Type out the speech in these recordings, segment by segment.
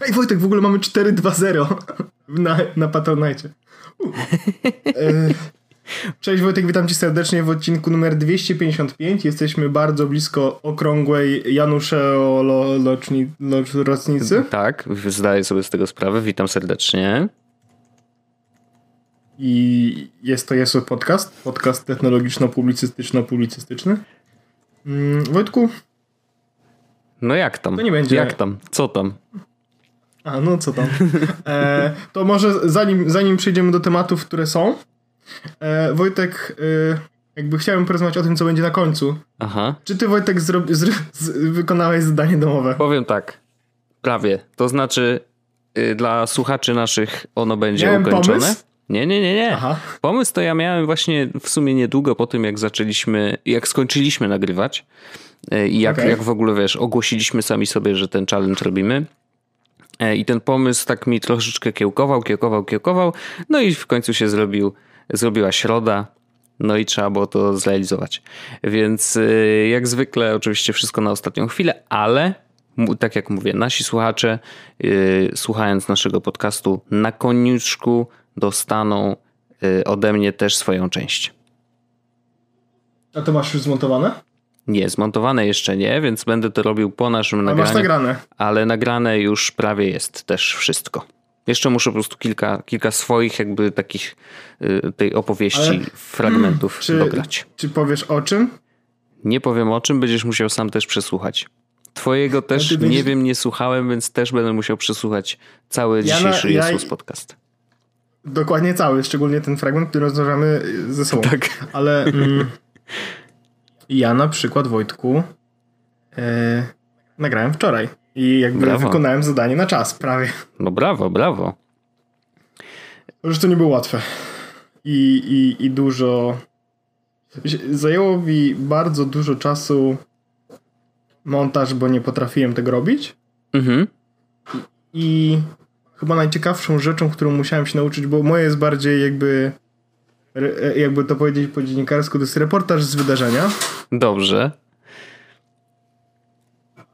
Ej Wojtek, w ogóle mamy 4-2-0 na Patronite. Cześć Wojtek, witam Cię serdecznie w odcinku numer 255. Jesteśmy bardzo blisko okrągłej rocznicy. Tak, zdaję sobie z tego sprawę. Witam serdecznie. I jest to Jesu Podcast. Podcast technologiczno-publicystyczno-publicystyczny. Wojtku? No jak tam? To nie będzie. Jak tam? Co tam? A no co tam? To może zanim przejdziemy do tematów, które są, Wojtek, jakby chciałem porozmawiać o tym, co będzie na końcu. Aha. Czy ty, Wojtek, wykonałeś zadanie domowe? Powiem tak, prawie. To znaczy dla słuchaczy naszych ono będzie ukończone. Pomysł? Nie. Aha. Pomysł to ja miałem właśnie w sumie niedługo po tym, jak skończyliśmy nagrywać i jak w ogóle, wiesz, ogłosiliśmy sami sobie, że ten challenge robimy. I ten pomysł tak mi troszeczkę kiełkował. No i w końcu się zrobiła środa. No i trzeba było to zrealizować. Więc jak zwykle oczywiście wszystko na ostatnią chwilę, ale tak jak mówię, nasi słuchacze słuchając naszego podcastu na koniuszku dostaną ode mnie też swoją część. A to masz już zmontowane? Nie, zmontowane jeszcze nie, więc będę to robił po naszym nagraniu. Masz nagrane. Ale nagrane już prawie jest też wszystko. Jeszcze muszę po prostu kilka swoich jakby takich tej opowieści, fragmentów dograć. Czy powiesz o czym? Nie powiem o czym, będziesz musiał sam też przesłuchać. Twojego też nie słuchałem, więc też będę musiał przesłuchać cały dzisiejszy Jezus Podcast. Dokładnie cały, szczególnie ten fragment, który rozważamy ze sobą. Tak. Ale... Ja na przykład, Wojtku, nagrałem wczoraj i jakby wykonałem zadanie na czas prawie. No brawo. Że to nie było łatwe. I dużo... Zajęło mi bardzo dużo czasu montaż, bo nie potrafiłem tego robić. Mhm. I chyba najciekawszą rzeczą, którą musiałem się nauczyć, bo moje jest bardziej jakby to powiedzieć po dziennikarsku, to jest reportaż z wydarzenia. Dobrze.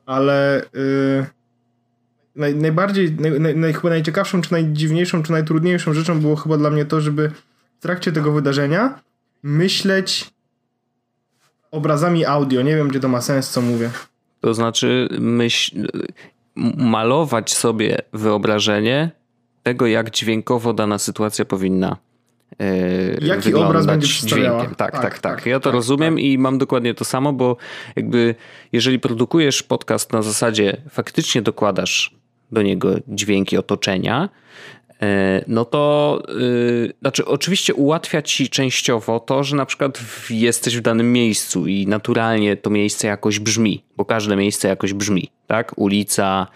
Ale chyba najciekawszą, czy najdziwniejszą, czy najtrudniejszą rzeczą było chyba dla mnie to, żeby w trakcie tego wydarzenia myśleć obrazami audio. Nie wiem, gdzie to ma sens, co mówię. To znaczy malować sobie wyobrażenie tego, jak dźwiękowo dana sytuacja powinna jaki obraz będzie przedstawiała. Dźwiękiem. Tak. Ja to rozumiem i mam dokładnie to samo, bo jakby jeżeli produkujesz podcast na zasadzie faktycznie dokładasz do niego dźwięki otoczenia, no to znaczy oczywiście ułatwia ci częściowo to, że na przykład jesteś w danym miejscu i naturalnie to miejsce jakoś brzmi, bo każde miejsce jakoś brzmi, tak? Ulica,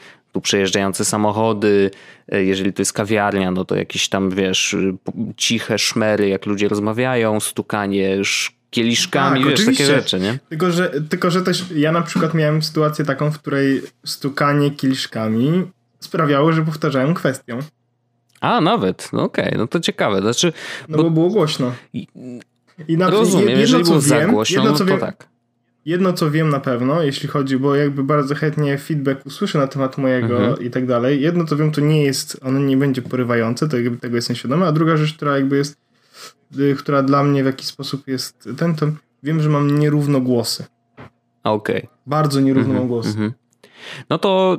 przejeżdżające samochody, jeżeli to jest kawiarnia, no to jakieś tam, wiesz, ciche szmery, jak ludzie rozmawiają, stukanie kieliszkami, tak, wiesz, oczywiście. Takie rzeczy, nie? Tylko że też ja na przykład miałem sytuację taką, w której stukanie kieliszkami sprawiało, że powtarzałem kwestię. A, nawet? No okej, no to ciekawe. Znaczy, no bo było głośno. I rozumiem, jeżeli było za głośno, no to tak. Jedno, co wiem na pewno, jeśli chodzi, bo jakby bardzo chętnie feedback usłyszę na temat mojego i tak dalej. Jedno, co wiem, to nie jest, ono nie będzie porywające, to jakby tego jestem świadomy, a druga rzecz, która jakby jest, która dla mnie w jakiś sposób jest to wiem, że mam nierówno głosy. Okej. Bardzo nierówno mam głosy. No to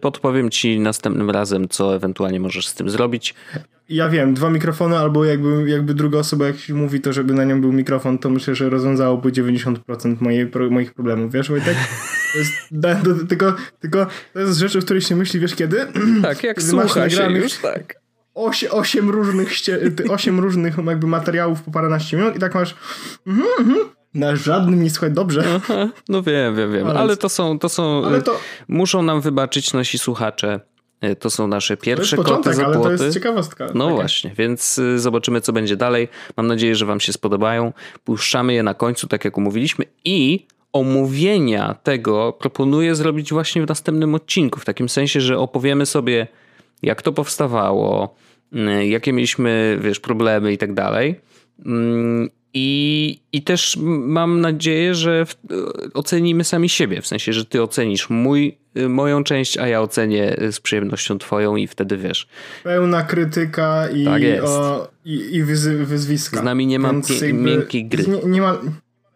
podpowiem ci następnym razem, co ewentualnie możesz z tym zrobić. Ja wiem, 2 mikrofony albo jakby druga osoba jak mówi to, żeby na nią był mikrofon, to myślę, że rozwiązałoby 90% moich problemów, wiesz Wojtek? To jest, tylko to jest rzecz, o której się myśli, wiesz kiedy? Tak, jak słucha się już, tak. 8 różnych jakby materiałów po paręnaście minut i tak masz... Na żadnym nie słuchaj dobrze. Aha, no wiem. Ale to są muszą nam wybaczyć nasi słuchacze. To są nasze pierwsze koty za płoty. Ale to jest ciekawostka. No właśnie, więc zobaczymy, co będzie dalej. Mam nadzieję, że wam się spodobają. Puszczamy je na końcu, tak jak umówiliśmy. I omówienia tego proponuję zrobić właśnie w następnym odcinku. W takim sensie, że opowiemy sobie, jak to powstawało, jakie mieliśmy, wiesz, problemy i tak dalej. I też mam nadzieję, że ocenimy sami siebie, w sensie, że ty ocenisz moją część, a ja ocenię z przyjemnością twoją i wtedy wiesz. Pełna krytyka i, tak i wyzwiska. Z nami nie ma miękkiej gry.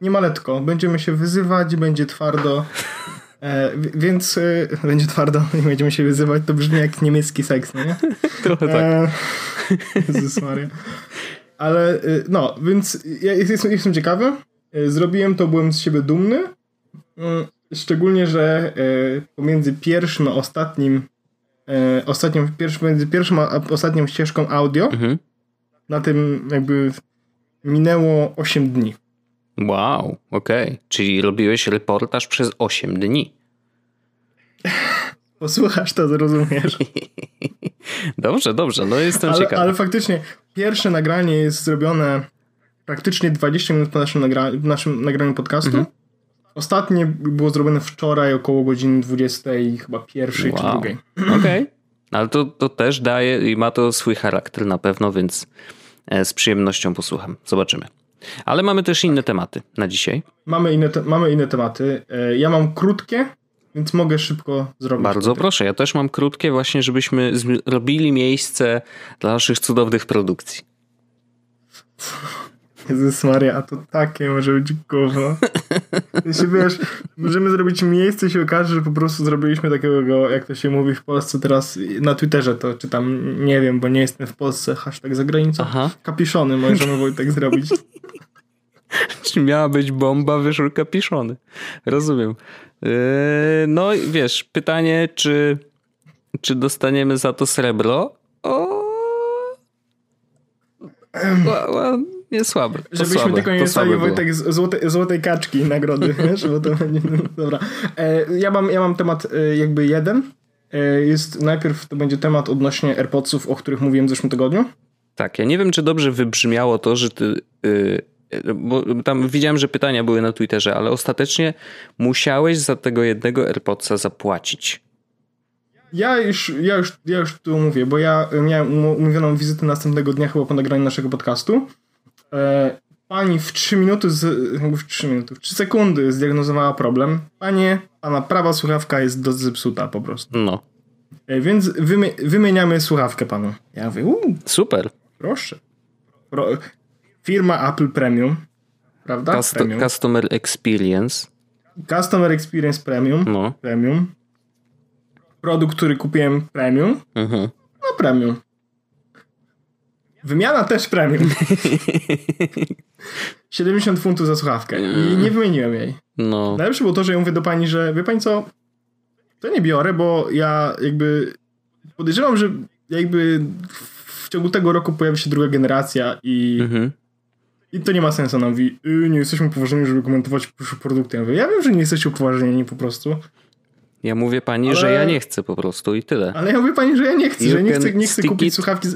Nie ma letko. Będziemy się wyzywać, będzie twardo. Więc będzie twardo i będziemy się wyzywać. To brzmi jak niemiecki seks, nie? Trochę tak. Jezus Maria. Ale no, więc ja jestem ciekawy. Zrobiłem to, byłem z siebie dumny. Szczególnie, że pomiędzy pierwszym a ostatnim, między pierwszą a ostatnią ścieżką audio na tym jakby minęło 8 dni. Wow, okej. Czyli robiłeś reportaż przez 8 dni. Posłuchasz to, zrozumiesz. Dobrze, no jestem ciekawy. Ale faktycznie pierwsze nagranie jest zrobione praktycznie 20 minut po naszym nagraniu podcastu. Ostatnie było zrobione wczoraj około godziny 20, chyba pierwszej czy drugiej. Okej. Ale to też daje i ma to swój charakter na pewno, więc z przyjemnością posłucham. Zobaczymy. Ale mamy też inne tematy na dzisiaj. Mamy inne tematy. Ja mam krótkie, więc mogę szybko zrobić. Bardzo proszę, ja też mam krótkie właśnie, żebyśmy robili miejsce dla naszych cudownych produkcji. Jezus Maria, a to takie może być gówno. Jeśli wiesz, możemy zrobić miejsce i się okaże, że po prostu zrobiliśmy takiego, jak to się mówi w Polsce teraz, na Twitterze to czytam, nie wiem, bo nie jestem w Polsce, hashtag za granicą. Aha. Kapiszony możemy Wojtek zrobić. Czy miała być bomba, wyszły kapiszony. Rozumiem. No i wiesz, pytanie, czy dostaniemy za to srebro? Nie słabe. Żebyśmy słabe, tylko nie dostali Wojtek złotej kaczki nagrody, wiesz, bo to będzie... Dobra. Ja mam temat jakby jeden. Najpierw to będzie temat odnośnie AirPodsów, o których mówiłem w zeszłym tygodniu. Tak, ja nie wiem, czy dobrze wybrzmiało to, że ty... Bo tam widziałem, że pytania były na Twitterze, ale ostatecznie musiałeś za tego jednego AirPodsa zapłacić. Ja już tu mówię, bo ja miałem umówioną wizytę następnego dnia chyba po nagraniu naszego podcastu. Pani w 3 sekundy zdiagnozowała problem. Pana prawa słuchawka jest zepsuta po prostu. No. Więc wymieniamy słuchawkę panu. Ja mówię, super. Proszę. Firma Apple Premium, prawda? Premium. Customer Experience Premium. No. Premium. Produkt, który kupiłem, Premium. No Premium. Wymiana też Premium. 70 funtów za słuchawkę. I nie wymieniłem jej. No. Najlepsze było to, że ja mówię do pani, że wie pani co, to nie biorę, bo ja jakby podejrzewam, że jakby w ciągu tego roku pojawi się druga generacja i... I to nie ma sensu. Ona mówi, nie jesteśmy upoważnieni, żeby komentować produkty. Ja mówię, ja wiem, że nie jesteście upoważnieni po prostu. Ja mówię pani, że ja nie chcę po prostu i tyle. Ale ja mówię pani, że ja nie chcę, że nie chcę kupić słuchawki...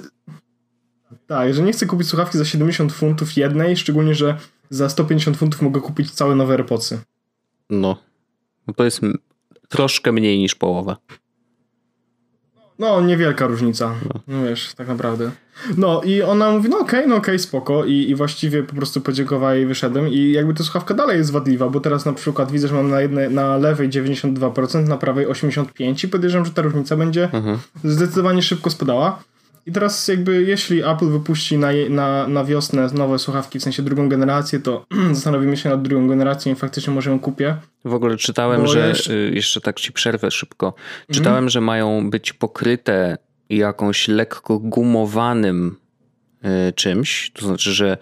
Tak, że nie chcę kupić słuchawki za 70 funtów jednej, szczególnie, że za 150 funtów mogę kupić całe nowe AirPodsy. No to jest troszkę mniej niż połowa. No, niewielka różnica, no wiesz, tak naprawdę. No i ona mówi, okej, spoko i właściwie po prostu podziękowała i wyszedłem i jakby ta słuchawka dalej jest wadliwa, bo teraz na przykład widzę, że mam na lewej 92%, na prawej 85% i podejrzewam, że ta różnica będzie zdecydowanie szybko spadała. I teraz jakby jeśli Apple wypuści na wiosnę nowe słuchawki, w sensie drugą generację, to zastanowimy się nad drugą generacją i faktycznie może ją kupię. W ogóle czytałem, że... Jeszcze tak ci przerwę szybko. Czytałem, że mają być pokryte jakąś lekko gumowanym czymś. To znaczy, że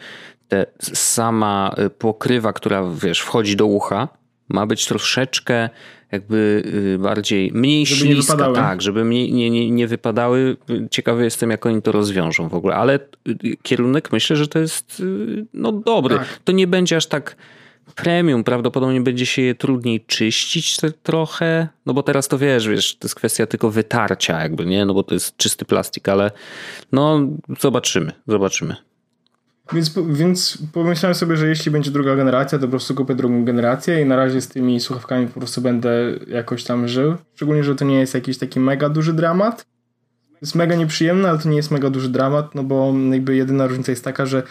sama pokrywa, która wiesz, wchodzi do ucha, ma być troszeczkę jakby bardziej, mniej śliska, tak, żeby nie wypadały. Ciekawy jestem, jak oni to rozwiążą w ogóle, ale kierunek myślę, że to jest dobry. Tak. To nie będzie aż tak premium, prawdopodobnie będzie się je trudniej czyścić trochę, bo teraz to wiesz, to jest kwestia tylko wytarcia jakby, nie? Bo to jest czysty plastik, ale zobaczymy. Więc pomyślałem sobie, że jeśli będzie druga generacja, to po prostu kupię drugą generację i na razie z tymi słuchawkami po prostu będę jakoś tam żył. Szczególnie, że to nie jest jakiś taki mega duży dramat. Jest mega nieprzyjemny, ale to nie jest mega duży dramat, bo jakby jedyna różnica jest taka, że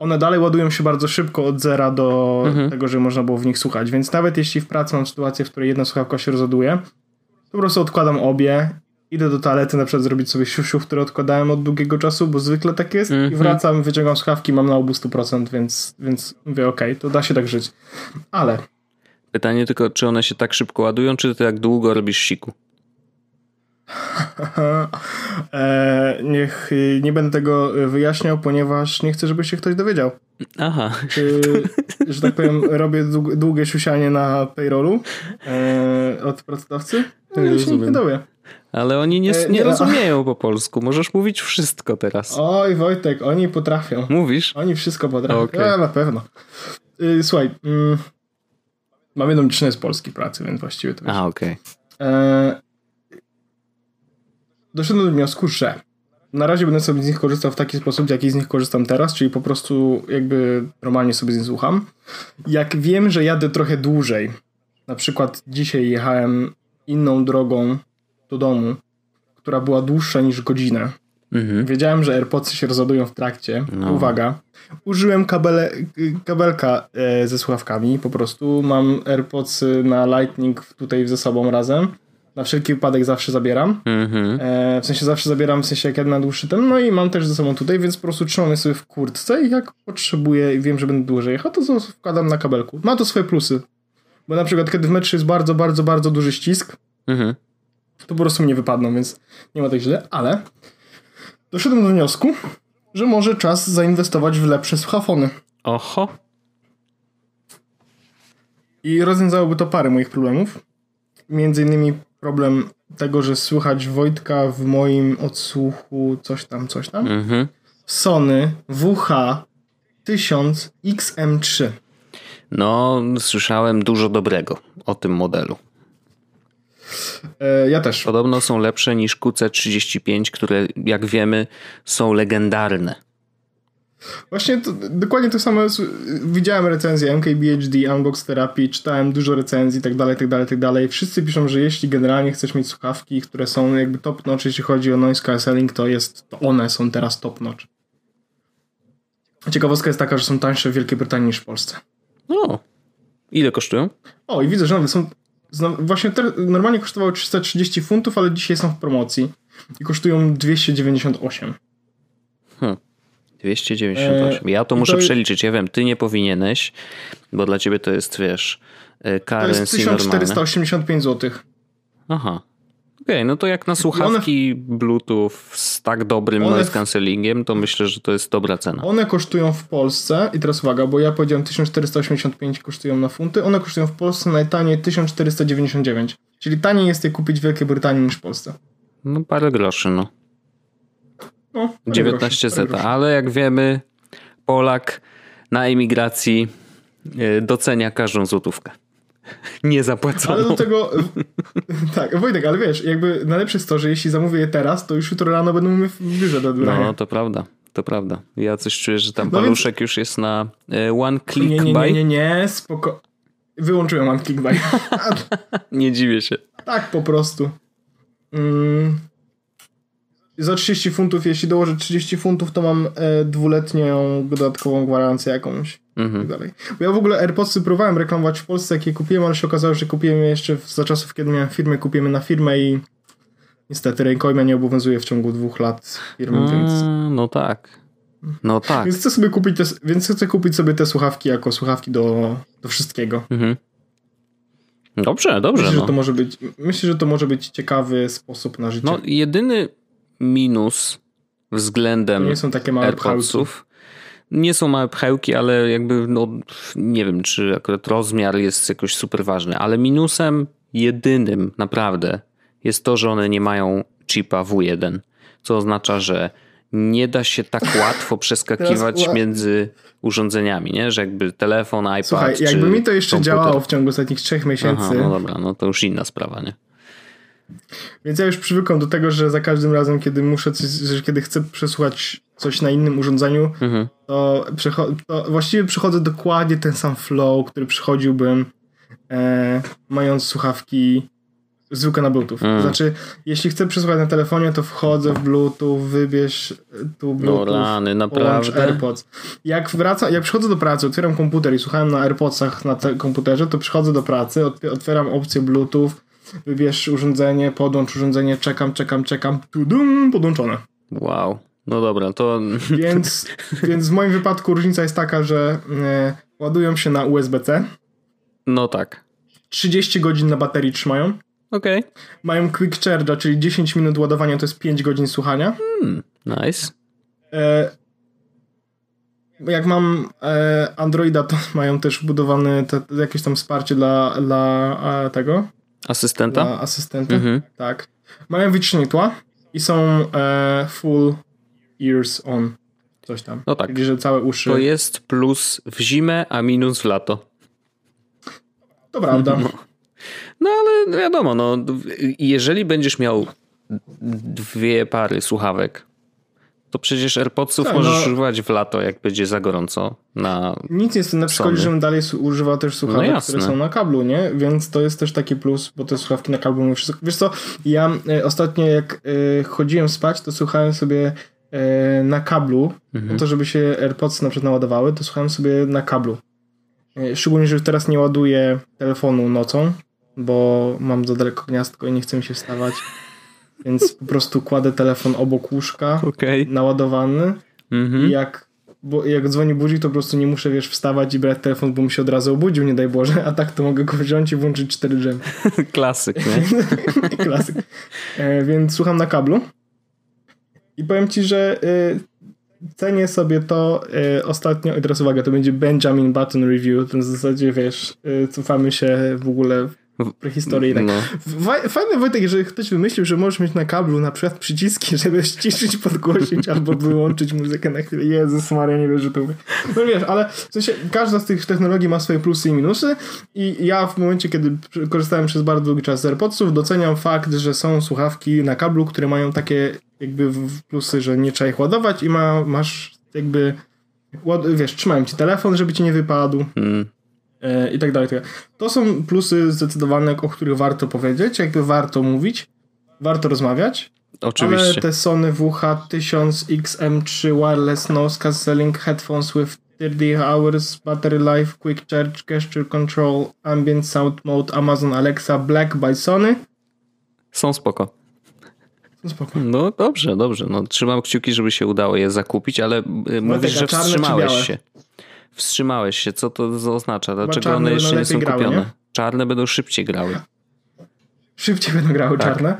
one dalej ładują się bardzo szybko od zera do tego, że można było w nich słuchać. Więc nawet jeśli w pracy mam sytuację, w której jedna słuchawka się rozładuje, to po prostu odkładam obie, idę do toalety na przykład zrobić sobie siusiu, które odkładałem od długiego czasu, bo zwykle tak jest, i wracam, wyciągam słuchawki, mam na obu 100%, więc mówię okej, to da się tak żyć. Ale... Pytanie tylko, czy one się tak szybko ładują, czy ty tak długo robisz siku? Niech nie będę tego wyjaśniał, ponieważ nie chcę, żeby się ktoś dowiedział. Aha. Że tak powiem, robię długie siusianie na payrollu od pracodawcy. Ja się nie dowie. Ale oni nie rozumieją po polsku. Możesz mówić wszystko teraz. Oj, Wojtek, oni potrafią. Mówisz? Oni wszystko potrafią. Okay. Na pewno. Słuchaj, mam jedną dziewczynę z polskiej pracy, więc właściwie to wiesz. A, okej. Doszedłem do wniosku, że na razie będę sobie z nich korzystał w taki sposób, w jaki z nich korzystam teraz, czyli po prostu jakby normalnie sobie z nich słucham. Jak wiem, że jadę trochę dłużej, na przykład dzisiaj jechałem inną drogą do domu, która była dłuższa niż godzinę. Wiedziałem, że AirPodsy się rozładują w trakcie. No. Uwaga. Użyłem kabelka ze słuchawkami. Po prostu mam AirPodsy na Lightning tutaj ze sobą razem. Na wszelki wypadek zawsze zabieram. W sensie jak jadę na dłuższy ten. No i mam też ze sobą tutaj, więc po prostu trzymam je sobie w kurtce i jak potrzebuję i wiem, że będę dłużej jechał, to wkładam na kabelku. Ma to swoje plusy. Bo na przykład kiedy w metrze jest bardzo, bardzo, bardzo duży ścisk, to po prostu mnie wypadną, więc nie ma tak źle, ale... Doszedłem do wniosku, że może czas zainwestować w lepsze słuchafony. Oho. I rozwiązałoby to parę moich problemów. Między innymi problem tego, że słychać Wojtka w moim odsłuchu coś tam. Sony WH-1000 XM3. No, słyszałem dużo dobrego o tym modelu. Ja też. Podobno są lepsze niż QC35, które jak wiemy są legendarne. Właśnie dokładnie to samo. Widziałem recenzję MKBHD, Unbox Therapy, czytałem dużo recenzji itd. Wszyscy piszą, że jeśli generalnie chcesz mieć słuchawki, które są jakby top notch, jeśli chodzi o noise cancelling, to one są teraz top notch. Ciekawostka jest taka, że są tańsze w Wielkiej Brytanii niż w Polsce. O, ile kosztują? O, i widzę, że one są... Właśnie normalnie kosztowały 330 funtów, ale dzisiaj są w promocji i kosztują 298. 298. Ja to muszę przeliczyć. Ja wiem, ty nie powinieneś, bo dla ciebie to jest, wiesz, currency. To jest 1485 zł. Aha. Okej, no to jak na słuchawki Bluetooth z tak dobrym noise cancellingiem, to myślę, że to jest dobra cena. One kosztują w Polsce, i teraz uwaga, bo ja powiedziałem 1485 kosztują na funty, one kosztują w Polsce najtaniej 1499. Czyli taniej jest je kupić w Wielkiej Brytanii niż w Polsce. No parę groszy, no. No parę 19 groszy, zeta, ale jak wiemy, Polak na emigracji docenia każdą złotówkę. Nie zapłacono. Ale do tego... Tak, Wojtek, ale wiesz, jakby najlepsze jest to, że jeśli zamówię je teraz, to już jutro rano będą w biurze do odebrania. No, to prawda. Ja coś czuję, że tam paluszek już jest na one click buy. Nie, spoko. Wyłączyłem one click buy. Nie dziwię się. Tak po prostu. Za 30 funtów, jeśli dołożę 30 funtów, to mam dwuletnią dodatkową gwarancję jakąś. Tak dalej. Bo ja w ogóle AirPodsy próbowałem reklamować w Polsce, jak je kupiłem, ale się okazało, że kupiłem je jeszcze za czasów, kiedy miałem firmę, kupiłem je na firmę i niestety rękojmia nie obowiązuje w ciągu 2 lat firmy, więc... No tak. Więc chcę sobie kupić te słuchawki jako słuchawki do wszystkiego. Dobrze. Myślę, że to może być ciekawy sposób na życie. No jedyny minus względem AirPodsów nie są małe pchełki, ale jakby no, nie wiem, czy akurat rozmiar jest jakoś super ważny, ale minusem jedynym naprawdę jest to, że one nie mają chipa W1, co oznacza, że nie da się tak łatwo przeskakiwać między urządzeniami, nie? Że jakby telefon, iPad. Słuchaj, czy jakby mi to jeszcze komputer działało w ciągu ostatnich 3 miesięcy. Aha, no dobra, no to już inna sprawa, nie? Więc ja już przywykłem do tego, że za każdym razem, kiedy kiedy chcę przesłuchać coś na innym urządzeniu, to właściwie przychodzę dokładnie ten sam flow, który przychodziłbym mając słuchawki zwykle na Bluetooth. Znaczy, jeśli chcę przesłuchać na telefonie, to wchodzę w Bluetooth, wybierz tu Bluetooth, no rany, połącz AirPods. Jak przychodzę do pracy, otwieram komputer i słuchałem na AirPodsach na komputerze, to przychodzę do pracy, otwieram opcję Bluetooth, wybierz urządzenie, podłącz urządzenie, czekam, tudum, podłączone. Wow, no dobra, to... Więc w moim wypadku różnica jest taka, że ładują się na USB-C. No tak. 30 godzin na baterii trzymają. Okej. Mają quick charge'a, czyli 10 minut ładowania to jest 5 godzin słuchania. Nice. Jak mam Androida, to mają też wbudowane jakieś tam wsparcie dla tego... Asystenta? Dla asystenta, tak. Mają wyciszenie tła i są full ears on. Coś tam. No tak. Czyli, że całe uszy. To jest plus w zimę, a minus w lato. To prawda. No ale wiadomo, no, jeżeli będziesz miał dwie pary słuchawek, to przecież AirPodsów możesz używać w lato, jak będzie za gorąco. Nic jest na przykładzie, żebym dalej używał też słuchawek, no które są na kablu, nie? Więc to jest też taki plus, bo te słuchawki na kablu mówią wszystko. Wiesz co, ja ostatnio jak chodziłem spać, to słuchałem sobie na kablu, po to żeby się AirPods na przykład naładowały, to słuchałem sobie na kablu. Szczególnie, że teraz nie ładuję telefonu nocą, bo mam za daleko gniazdko i nie chcę mi się wstawać. Więc po prostu kładę telefon obok łóżka, naładowany. I jak dzwoni budzik, to po prostu nie muszę, wstawać i brać telefon, bo mi się od razu obudził, nie daj Boże. A tak to mogę go wziąć i włączyć 4G. Klasyk, nie? Klasyk. Więc słucham na kablu. I powiem ci, że... cenię sobie to ostatnio i teraz uwaga, to będzie Benjamin Button Review, w zasadzie cofamy się w ogóle w prehistorii. No. Fajne, Wojtek, jeżeli ktoś wymyślił, że możesz mieć na kablu na przykład przyciski, żeby ściszyć, podgłosić albo wyłączyć muzykę na chwilę. Jezus Maria, nie wiesz, że to mówię. No wiesz, ale w sensie każda z tych technologii ma swoje plusy i minusy i ja w momencie, kiedy korzystałem przez bardzo długi czas z AirPodsów, doceniam fakt, że są słuchawki na kablu, które mają takie jakby plusy, że nie trzeba ich ładować i masz jakby trzymają ci telefon, żeby ci nie wypadł i tak dalej. To są plusy zdecydowane, o których warto powiedzieć, jakby warto mówić, warto rozmawiać. Oczywiście. Ale te Sony WH-1000 XM3 wireless nose cancelling headphones with 30 hours battery life, quick charge, gesture control, ambient sound mode, Amazon Alexa, Black by Sony są spoko. No dobrze. No, trzymam kciuki, żeby się udało je zakupić, ale mówisz, że wstrzymałeś się. Co to oznacza? Dlaczego one jeszcze nie są kupione? Nie? Czarne będą szybciej grały. Szybciej będą grały czarne?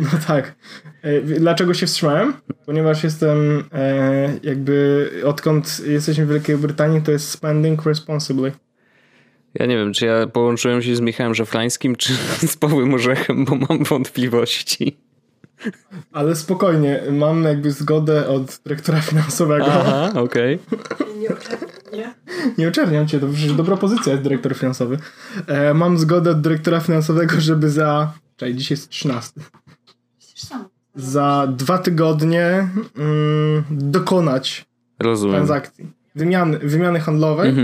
No tak. Dlaczego się wstrzymałem? Ponieważ jestem odkąd jesteśmy w Wielkiej Brytanii, to jest spending responsibly. Ja nie wiem, czy ja połączyłem się z Michałem Rzeflańskim, czy z Pawłem Orzechem, bo mam wątpliwości. Ale spokojnie, mam zgodę od dyrektora finansowego. Aha, okej. Nie oczerniam cię, to przecież dobra pozycja jest dyrektor finansowy. Mam zgodę od dyrektora finansowego, żeby dzisiaj jest 13. Za 2 tygodnie dokonać transakcji. Wymiany handlowej,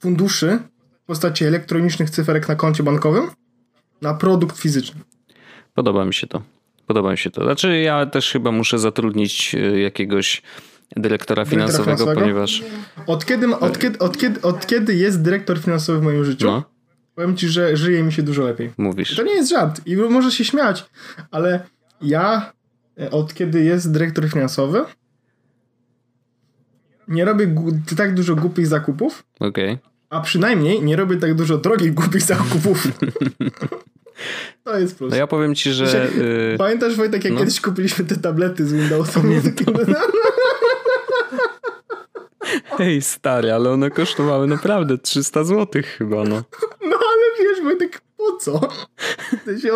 funduszy, w postaci elektronicznych cyferek na koncie bankowym na produkt fizyczny. Podoba mi się to. Znaczy ja też chyba muszę zatrudnić jakiegoś dyrektora finansowego? Ponieważ... Od kiedy jest dyrektor finansowy w moim życiu? No. Powiem ci, że żyje mi się dużo lepiej. Mówisz. I to nie jest żart i może się śmiać, ale ja od kiedy jest dyrektor finansowy nie robię tak dużo głupich zakupów. A przynajmniej nie robię tak dużo drogich głupich zakupów. To jest plus. No ja powiem ci, że... Pamiętasz, Wojtek, jak kiedyś kupiliśmy te tablety z Windowsem? Ej, stary, ale one kosztowały naprawdę 300 zł chyba, no. No ale wiesz, Wojtek, po co?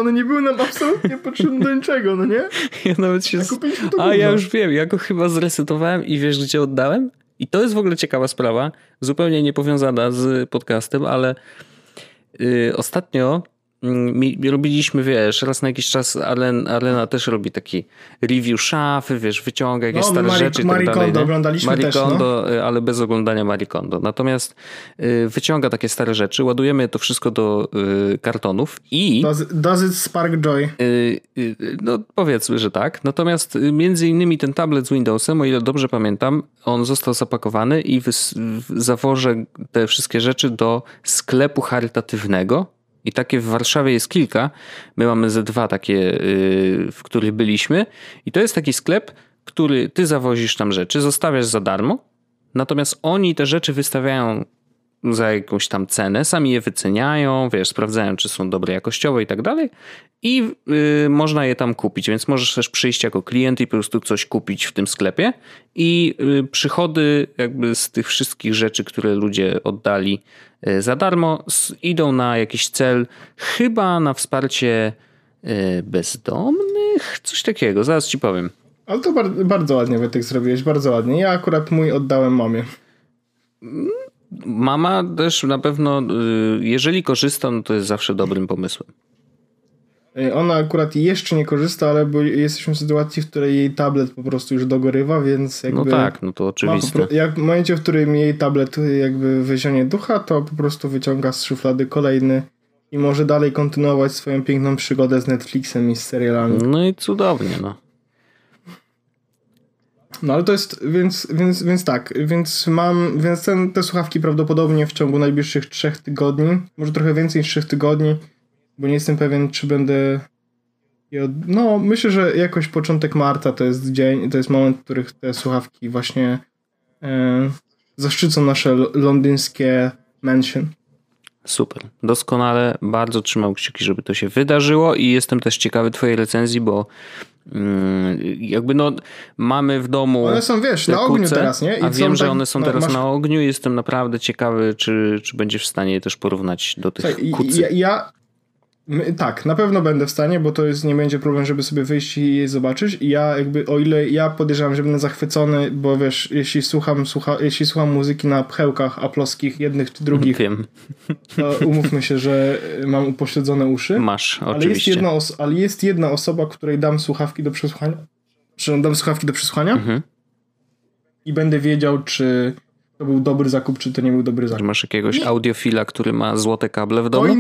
One nie były nam absolutnie potrzebne do niczego, no nie? Ja nawet się... ja już wiem, ja go chyba zresetowałem i wiesz, gdzie oddałem? I to jest w ogóle ciekawa sprawa, zupełnie niepowiązana z podcastem, ale ostatnio robiliśmy, wiesz, raz na jakiś czas Alena też robi taki review szafy, wiesz, wyciąga jakieś stare rzeczy i tak dalej. Marie Kondo oglądaliśmy też, ale bez oglądania Marie Kondo. Natomiast wyciąga takie stare rzeczy, ładujemy to wszystko do kartonów i... Does it spark joy? No powiedzmy, że tak. Natomiast między innymi ten tablet z Windowsem, o ile dobrze pamiętam, on został zapakowany i zawożę te wszystkie rzeczy do sklepu charytatywnego. I takie w Warszawie jest kilka. My mamy ze dwa takie, w których byliśmy. I to jest taki sklep, który ty zawozisz tam rzeczy, zostawiasz za darmo. Natomiast oni te rzeczy wystawiają za jakąś tam cenę. Sami je wyceniają, wiesz, sprawdzają, czy są dobre jakościowo i tak dalej. I można je tam kupić. Więc możesz też przyjść jako klient i po prostu coś kupić w tym sklepie. I przychody jakby z tych wszystkich rzeczy, które ludzie oddali za darmo, idą na jakiś cel, chyba na wsparcie bezdomnych, coś takiego, zaraz ci powiem. Ale to bardzo ładnie, Wojtek, zrobiłeś, bardzo ładnie. Ja akurat mój oddałem mamie. Mama też na pewno, jeżeli korzysta, no to jest zawsze dobrym pomysłem. Ona akurat jeszcze nie korzysta, ale bo jesteśmy w sytuacji, w której jej tablet po prostu już dogorywa, więc jakby... No tak, no to oczywiste. Jak w momencie, w którym jej tablet jakby wyzionie ducha, to po prostu wyciąga z szuflady kolejny i może dalej kontynuować swoją piękną przygodę z Netflixem i z serialami. No i cudownie, no. No ale to jest, więc tak, więc mam, więc te słuchawki prawdopodobnie w ciągu najbliższych 3 tygodni, może trochę więcej niż 3 tygodni, bo nie jestem pewien, czy będę... No, myślę, że jakoś początek marca to jest dzień, to jest moment, w którym te słuchawki właśnie zaszczycą nasze londyńskie mansion. Super. Doskonale. Bardzo trzymam kciuki, żeby to się wydarzyło i jestem też ciekawy twojej recenzji, bo jakby no mamy w domu... One są, wiesz, na ogniu teraz, nie? A wiem, że one są teraz na ogniu i jestem naprawdę ciekawy, czy będziesz w stanie je też porównać do tych kucy. Tak, na pewno będę w stanie, bo to jest, nie będzie problem, żeby sobie wyjść i je zobaczyć. I ja jakby, o ile ja podejrzewam, że będę zachwycony, bo wiesz, jeśli słucham muzyki na pchełkach aploskich jednych czy drugich, wiem, to umówmy się, że mam upośledzone uszy. Masz, oczywiście. Ale jest jedna osoba, której dam słuchawki do przesłuchania, mhm, i będę wiedział, czy to był dobry zakup, czy to nie był dobry zakup. Masz jakiegoś audiofila, który ma złote kable w domu?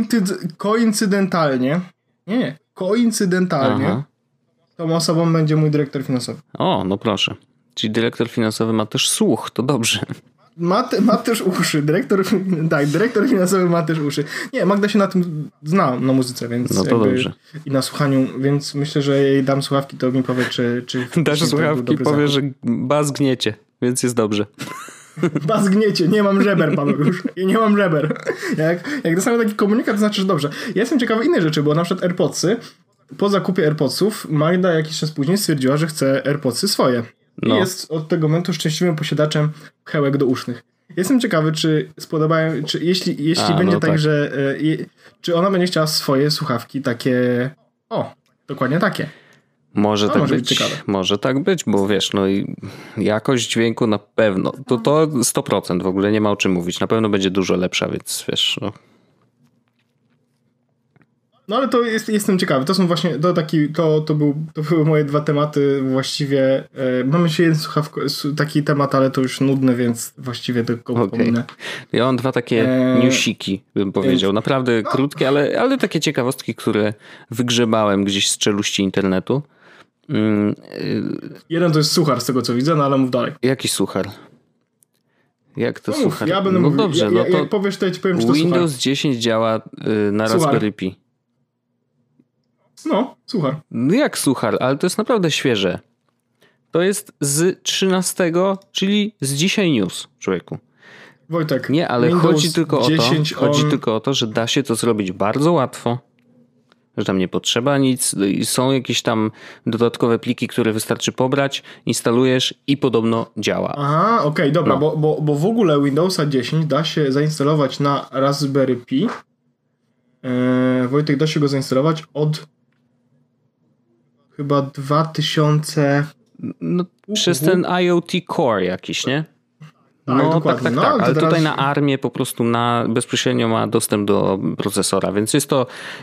Koincydentalnie. Nie. Koincydentalnie. Aha. Tą osobą będzie mój dyrektor finansowy. O, no proszę. Czyli dyrektor finansowy ma też słuch, to dobrze. Ma też uszy. Dyrektor finansowy ma też uszy. Nie, Magda się na tym zna, na muzyce, więc no to jakby dobrze. I na słuchaniu, więc myślę, że jej dam słuchawki, to mi powie, czy dasz słuchawki, powie, że bas gniecie, więc jest dobrze. Bas gniecie, nie mam żeber, Paweł, już. Ja nie mam żeber. Jak dostanę taki komunikat, to znaczy, że dobrze. Ja jestem ciekawy innej rzeczy, bo na przykład AirPodsy, po zakupie AirPodsów, Magda jakiś czas później stwierdziła, że chce AirPodsy swoje. No. I jest od tego momentu szczęśliwym posiadaczem pchełek do usznych. Jestem ciekawy, czy spodobają, czy jeśli będzie no tak, tak, że... czy ona będzie chciała swoje słuchawki takie... O, dokładnie takie. Może tak być, bo wiesz, no i jakość dźwięku na pewno, to 100% w ogóle nie ma o czym mówić, na pewno będzie dużo lepsza, więc wiesz, no. No ale to jestem ciekawy, to są właśnie, to były moje dwa tematy właściwie, mamy się jeden taki temat, ale to już nudny, więc właściwie tylko pominę. Ja mam dwa takie newsiki, bym powiedział, naprawdę krótkie, ale takie ciekawostki, które wygrzebałem gdzieś z czeluści internetu. Jeden to jest suchar z tego co widzę, no ale mów dalej. Jaki suchar? Jak to suchar? Ja będę mówił, dobrze, jak powiesz, to ja ci powiem, czy to suchar. Windows 10 działa na Raspberry Pi. No, suchar. No jak suchar, ale to jest naprawdę świeże. To jest z 13, czyli z dzisiaj news, człowieku. Wojtek. Nie, ale chodzi tylko o to, że da się to zrobić bardzo łatwo. Że tam nie potrzeba nic. Są jakieś tam dodatkowe pliki, które wystarczy pobrać, instalujesz i podobno działa. Aha, okej, dobra, no. Bo w ogóle Windowsa 10 da się zainstalować na Raspberry Pi. Wojtek, da się go zainstalować od chyba 2000... No, przez ten IoT Core jakiś, nie? No tak, no, ale teraz... tutaj na ARM-ie po prostu bezpośrednio ma dostęp do procesora, więc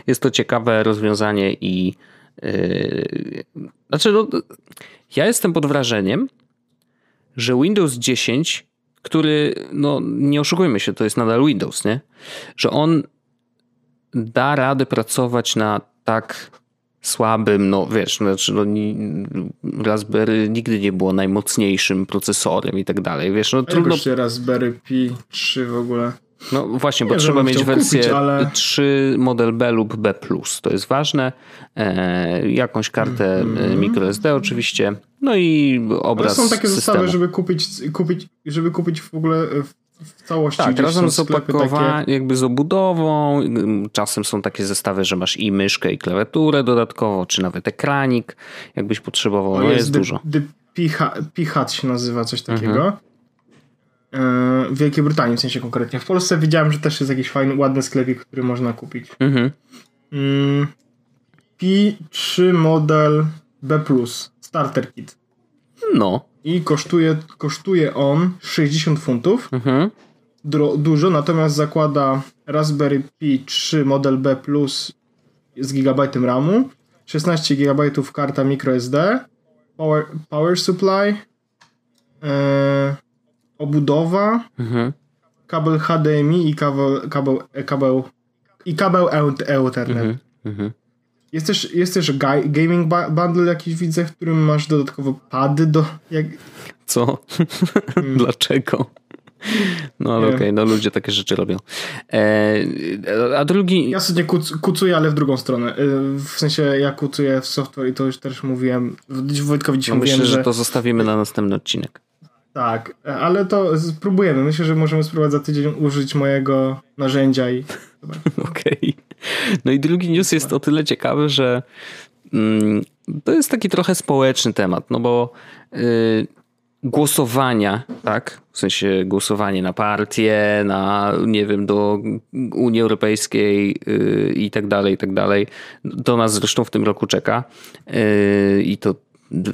jest to ciekawe rozwiązanie i ja jestem pod wrażeniem, że Windows 10, który, no nie oszukujmy się, to jest nadal Windows, nie? Że on da radę pracować na tak słabym, Raspberry nigdy nie było najmocniejszym procesorem i tak dalej, trudno... się Raspberry Pi 3 w ogóle... No właśnie, bo trzeba mieć wersję 3, model B lub B+. To jest ważne. Jakąś kartę microSD oczywiście. No i obraz ale są takie systemu. Zestawy, żeby kupić w ogóle w całości. Tak, razem z z obudową. Czasem są takie zestawy, że masz i myszkę, i klawiaturę dodatkowo, czy nawet ekranik, jakbyś potrzebował. No jest dużo. Pihat się nazywa coś takiego. W Wielkiej Brytanii, w sensie konkretnie. W Polsce widziałem, że też jest jakiś fajny, ładny sklepik, który można kupić. Pi 3 model B+, starter kit. No. I kosztuje on 60 funtów. Dużo, natomiast zakłada Raspberry Pi 3 model B+, z gigabajtem RAMu, 16 GB karta microSD, power supply, obudowa, kabel HDMI i kabel Ethernet. Jest też gaming bundle jakiś, widzę, w którym masz dodatkowo pady do... Co? Dlaczego? No ale okej, no ludzie takie rzeczy robią. A drugi... Ja sobie kucuję, ale w drugą stronę. W sensie ja kucuję w software i to już też mówiłem. Wojtkowi dzisiaj mówiłem, myślę, że to zostawimy na następny odcinek. Tak, ale to spróbujemy. Myślę, że możemy spróbować za tydzień użyć mojego narzędzia i... Okej. No i drugi news jest o tyle ciekawy, że to jest taki trochę społeczny temat, no bo głosowania, tak? W sensie głosowanie na partie, na, nie wiem, do Unii Europejskiej i tak dalej, i tak dalej. Do nas zresztą w tym roku czeka. I to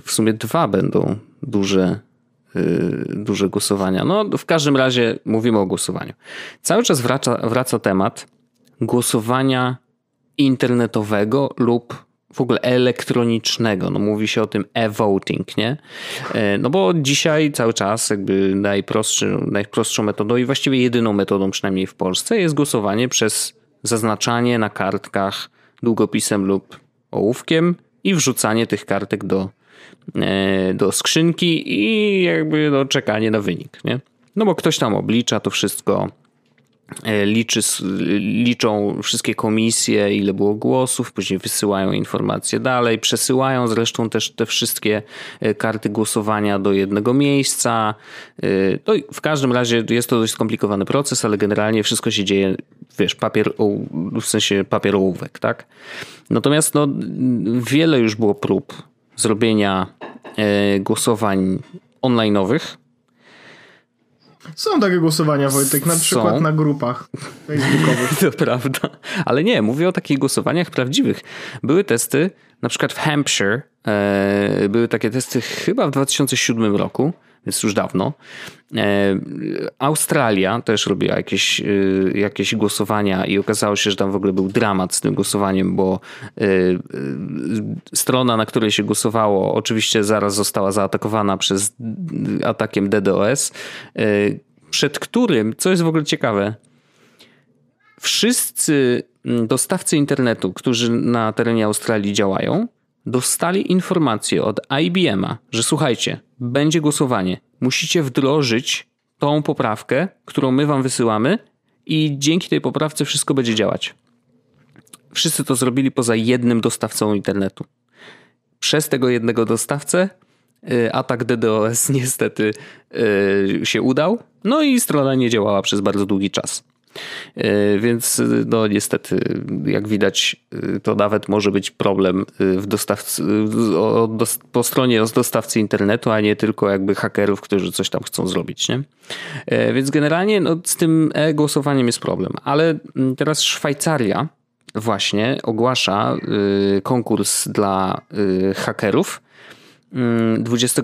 w sumie 2 będą duże głosowania. No w każdym razie mówimy o głosowaniu. Cały czas wraca temat głosowania internetowego lub w ogóle elektronicznego. No mówi się o tym e-voting, nie? No bo dzisiaj cały czas jakby najprostszą metodą i właściwie jedyną metodą przynajmniej w Polsce jest głosowanie przez zaznaczanie na kartkach długopisem lub ołówkiem i wrzucanie tych kartek do skrzynki i jakby czekanie na wynik, nie? No bo ktoś tam oblicza to wszystko, liczą wszystkie komisje, ile było głosów, później wysyłają informacje dalej, przesyłają zresztą też te wszystkie karty głosowania do jednego miejsca. No i w każdym razie jest to dość skomplikowany proces, ale generalnie wszystko się dzieje, papier ołówek, tak? Natomiast wiele już było prób zrobienia głosowań online'owych. Są takie głosowania, Wojtek, na przykład na grupach facebookowych. To prawda, ale nie, mówię o takich głosowaniach prawdziwych. Były testy, na przykład w Hampshire, były takie testy chyba w 2007 roku, więc już dawno. Australia też robiła jakieś głosowania i okazało się, że tam w ogóle był dramat z tym głosowaniem, bo strona, na której się głosowało, oczywiście zaraz została zaatakowana przez atakiem DDoS, przed którym, co jest w ogóle ciekawe, wszyscy dostawcy internetu, którzy na terenie Australii działają, dostali informację od IBM-a, że słuchajcie, będzie głosowanie. Musicie wdrożyć tą poprawkę, którą my wam wysyłamy i dzięki tej poprawce wszystko będzie działać. Wszyscy to zrobili poza jednym dostawcą internetu. Przez tego jednego dostawcę atak DDoS niestety się udał, no i strona nie działała przez bardzo długi czas. Więc no niestety jak widać to nawet może być problem po stronie dostawcy internetu, a nie tylko jakby hakerów, którzy coś tam chcą zrobić, nie? Więc generalnie z tym e-głosowaniem jest problem, ale teraz Szwajcaria właśnie ogłasza konkurs dla hakerów 20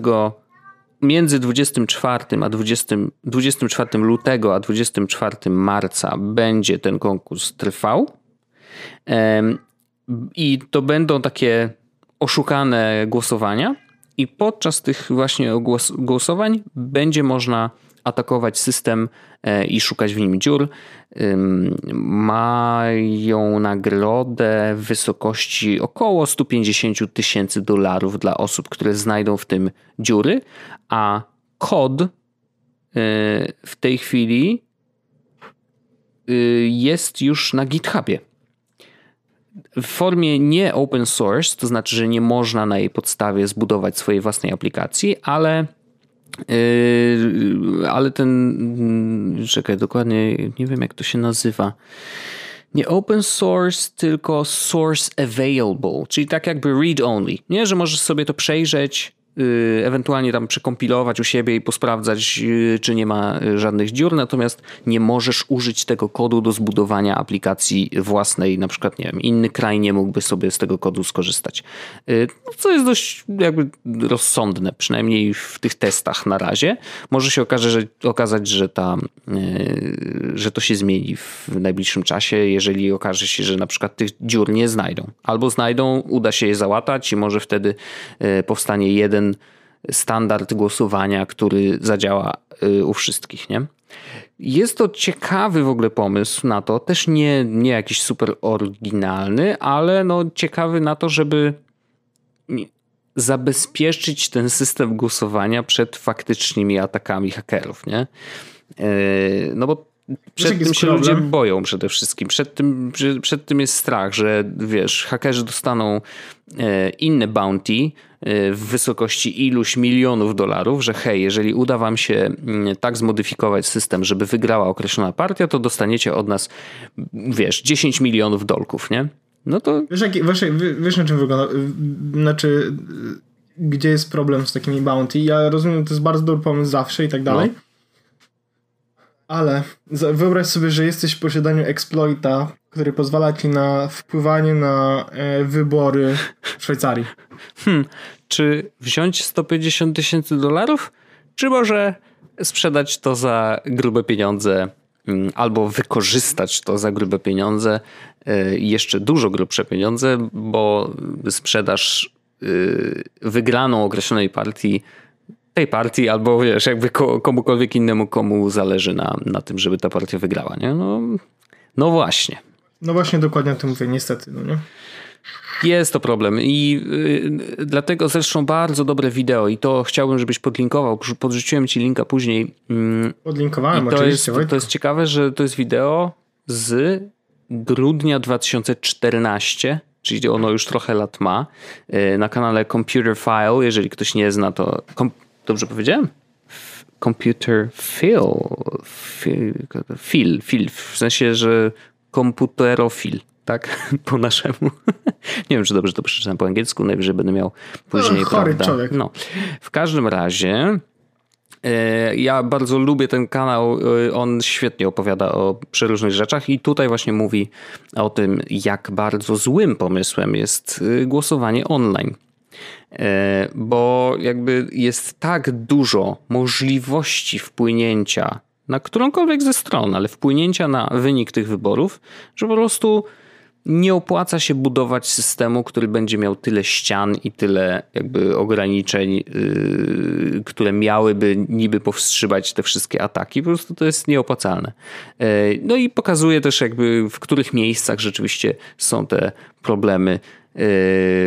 między 24 lutego a 24 marca będzie ten konkurs trwał. I to będą takie oszukane głosowania i podczas tych właśnie głosowań będzie można atakować system i szukać w nim dziur. Mają nagrodę w wysokości około $150,000 dla osób, które znajdą w tym dziury, a kod w tej chwili jest już na GitHubie. W formie nie open source, to znaczy, że nie można na jej podstawie zbudować swojej własnej aplikacji, ale ten... Czekaj, dokładnie nie wiem, jak to się nazywa. Nie open source, tylko source available, czyli tak jakby read only. Nie, że możesz sobie to przejrzeć, ewentualnie tam przekompilować u siebie i posprawdzać, czy nie ma żadnych dziur, natomiast nie możesz użyć tego kodu do zbudowania aplikacji własnej, na przykład, nie wiem, inny kraj nie mógłby sobie z tego kodu skorzystać. Co jest dość jakby rozsądne, przynajmniej w tych testach na razie. Może się okazać, że to się zmieni w najbliższym czasie, jeżeli okaże się, że na przykład tych dziur nie znajdą. Albo znajdą, uda się je załatać i może wtedy powstanie jeden standard głosowania, który zadziała u wszystkich, nie? Jest to ciekawy w ogóle pomysł na to, też nie jakiś super oryginalny, ale no ciekawy na to, żeby zabezpieczyć ten system głosowania przed faktycznymi atakami hakerów, nie? No bo przed tym się ludzie boją przede wszystkim. Przed tym jest strach, że wiesz, hakerzy dostaną inne bounty w wysokości iluś milionów dolarów, że hej, jeżeli uda wam się tak zmodyfikować system, żeby wygrała określona partia, to dostaniecie od nas, wiesz, 10 milionów dolków, nie? No to... Wiesz na czym wygląda? Znaczy, gdzie jest problem z takimi bounty? Ja rozumiem, to jest bardzo dobry pomysł zawsze i tak dalej. No. Ale wyobraź sobie, że jesteś w posiadaniu exploita, który pozwala ci na wpływanie na wybory w Szwajcarii. Czy wziąć $150,000? Czy może sprzedać to za grube pieniądze albo wykorzystać to za grube pieniądze, jeszcze dużo grubsze pieniądze, bo sprzedaż wygraną określonej partii albo wiesz, jakby komukolwiek innemu, komu zależy na tym, żeby ta partia wygrała, nie? No właśnie. No właśnie, dokładnie o tym mówię, niestety, no nie? Jest to problem i dlatego zresztą bardzo dobre wideo i to chciałbym, żebyś podlinkował, podrzuciłem ci linka później. Podlinkowałem i to oczywiście. To jest ciekawe, że to jest wideo z grudnia 2014, czyli ono już trochę lat ma, na kanale Computerphile, jeżeli ktoś nie zna, to... Dobrze powiedziałem? Computerphile, w sensie, że komputerofil, tak? Po naszemu. Nie wiem, czy dobrze to przeczytałem po angielsku, najwyżej będę miał później, chory człowiek. No. W każdym razie ja bardzo lubię ten kanał, on świetnie opowiada o przeróżnych rzeczach i tutaj właśnie mówi o tym, jak bardzo złym pomysłem jest głosowanie online. Bo jakby jest tak dużo możliwości wpłynięcia na którąkolwiek ze stron, ale wpłynięcia na wynik tych wyborów, że po prostu nie opłaca się budować systemu, który będzie miał tyle ścian i tyle jakby ograniczeń, które miałyby niby powstrzymać te wszystkie ataki. Po prostu to jest nieopłacalne. No i pokazuje też jakby, w których miejscach rzeczywiście są te problemy,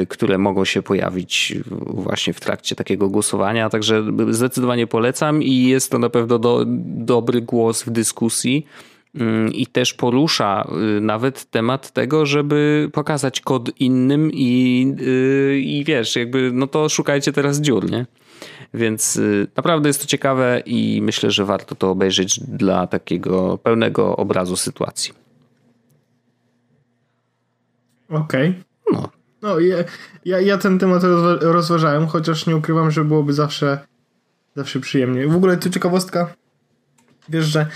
które mogą się pojawić właśnie w trakcie takiego głosowania. Także zdecydowanie polecam i jest to na pewno dobry głos w dyskusji i też porusza nawet temat tego, żeby pokazać kod innym i wiesz, jakby no to szukajcie teraz dziur, nie? Więc naprawdę jest to ciekawe i myślę, że warto to obejrzeć dla takiego pełnego obrazu sytuacji. Okej. No. No, ja ten temat rozważałem, chociaż nie ukrywam, że byłoby zawsze przyjemnie. W ogóle tu ciekawostka, wiesz, że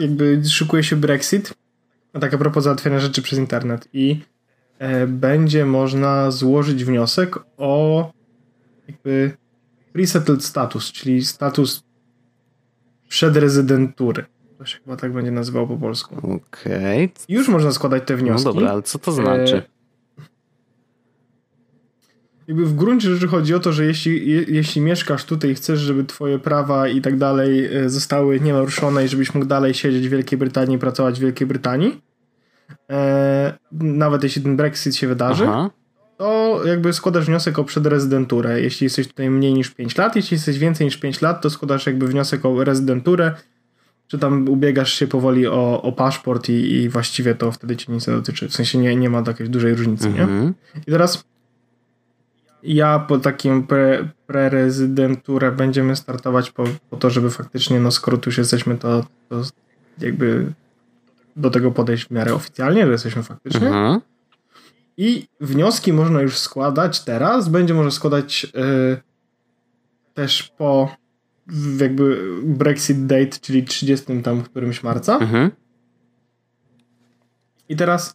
jakby szykuje się Brexit, a tak a propos załatwiania rzeczy przez internet i będzie można złożyć wniosek o jakby Pre-settled status, czyli status przedrezydentury. To się chyba tak będzie nazywało po polsku. Okej. Okay. Już można składać te wnioski. No dobra, ale co to znaczy? Jakby w gruncie rzeczy chodzi o to, że jeśli mieszkasz tutaj i chcesz, żeby twoje prawa i tak dalej zostały nienaruszone i żebyś mógł dalej siedzieć w Wielkiej Brytanii i pracować w Wielkiej Brytanii, nawet jeśli ten Brexit się wydarzy, aha, to jakby składasz wniosek o przedrezydenturę. Jeśli jesteś tutaj mniej niż 5 lat, jeśli jesteś więcej niż 5 lat, to składasz jakby wniosek o rezydenturę, czy tam ubiegasz się powoli o paszport i właściwie to wtedy cię nic nie dotyczy. W sensie nie ma takiej dużej różnicy, nie? I teraz ja po takim prerezydenturę będziemy startować po to, żeby faktycznie, no skoro tu już jesteśmy, to jakby do tego podejść w miarę oficjalnie, że jesteśmy faktycznie. Mhm. I wnioski można już składać teraz. Będzie można składać też po jakby Brexit date, czyli 30 tam którymś marca. Mhm. I teraz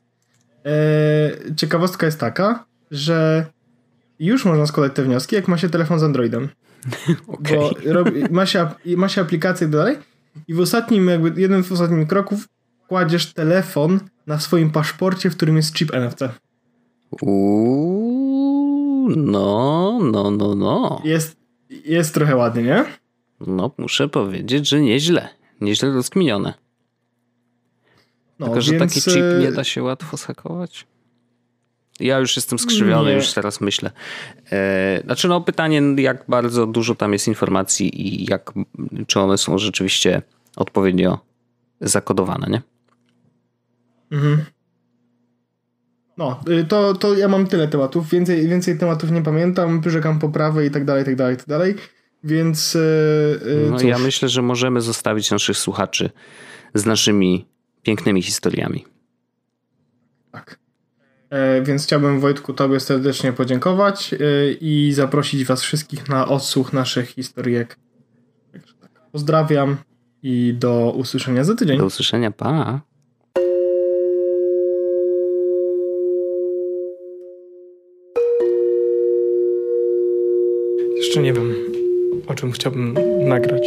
ciekawostka jest taka, że już można składać te wnioski, jak ma się telefon z Androidem. Okay. Bo ma się aplikację i tak dalej. I w ostatnim, jakby jednym z ostatnich kroków kładziesz telefon na swoim paszporcie, w którym jest chip NFC. No. Jest trochę ładnie, nie? No, muszę powiedzieć, że nieźle. Nieźle rozkminione. No, tylko, że taki chip nie da się łatwo zhakować. Ja już jestem skrzywiony, nie. Już teraz myślę. Znaczy, no pytanie, jak bardzo dużo tam jest informacji i czy one są rzeczywiście odpowiednio zakodowane, nie? Mhm. No, to ja mam tyle tematów. Więcej tematów nie pamiętam, przyrzekam poprawy i tak dalej. Więc no cóż. Ja myślę, że możemy zostawić naszych słuchaczy z naszymi pięknymi historiami. Tak. Więc chciałbym, Wojtku, tobie serdecznie podziękować i zaprosić was wszystkich na odsłuch naszych historyjek. Także tak, pozdrawiam i do usłyszenia za tydzień. Do usłyszenia, pa! Jeszcze nie wiem, o czym chciałbym nagrać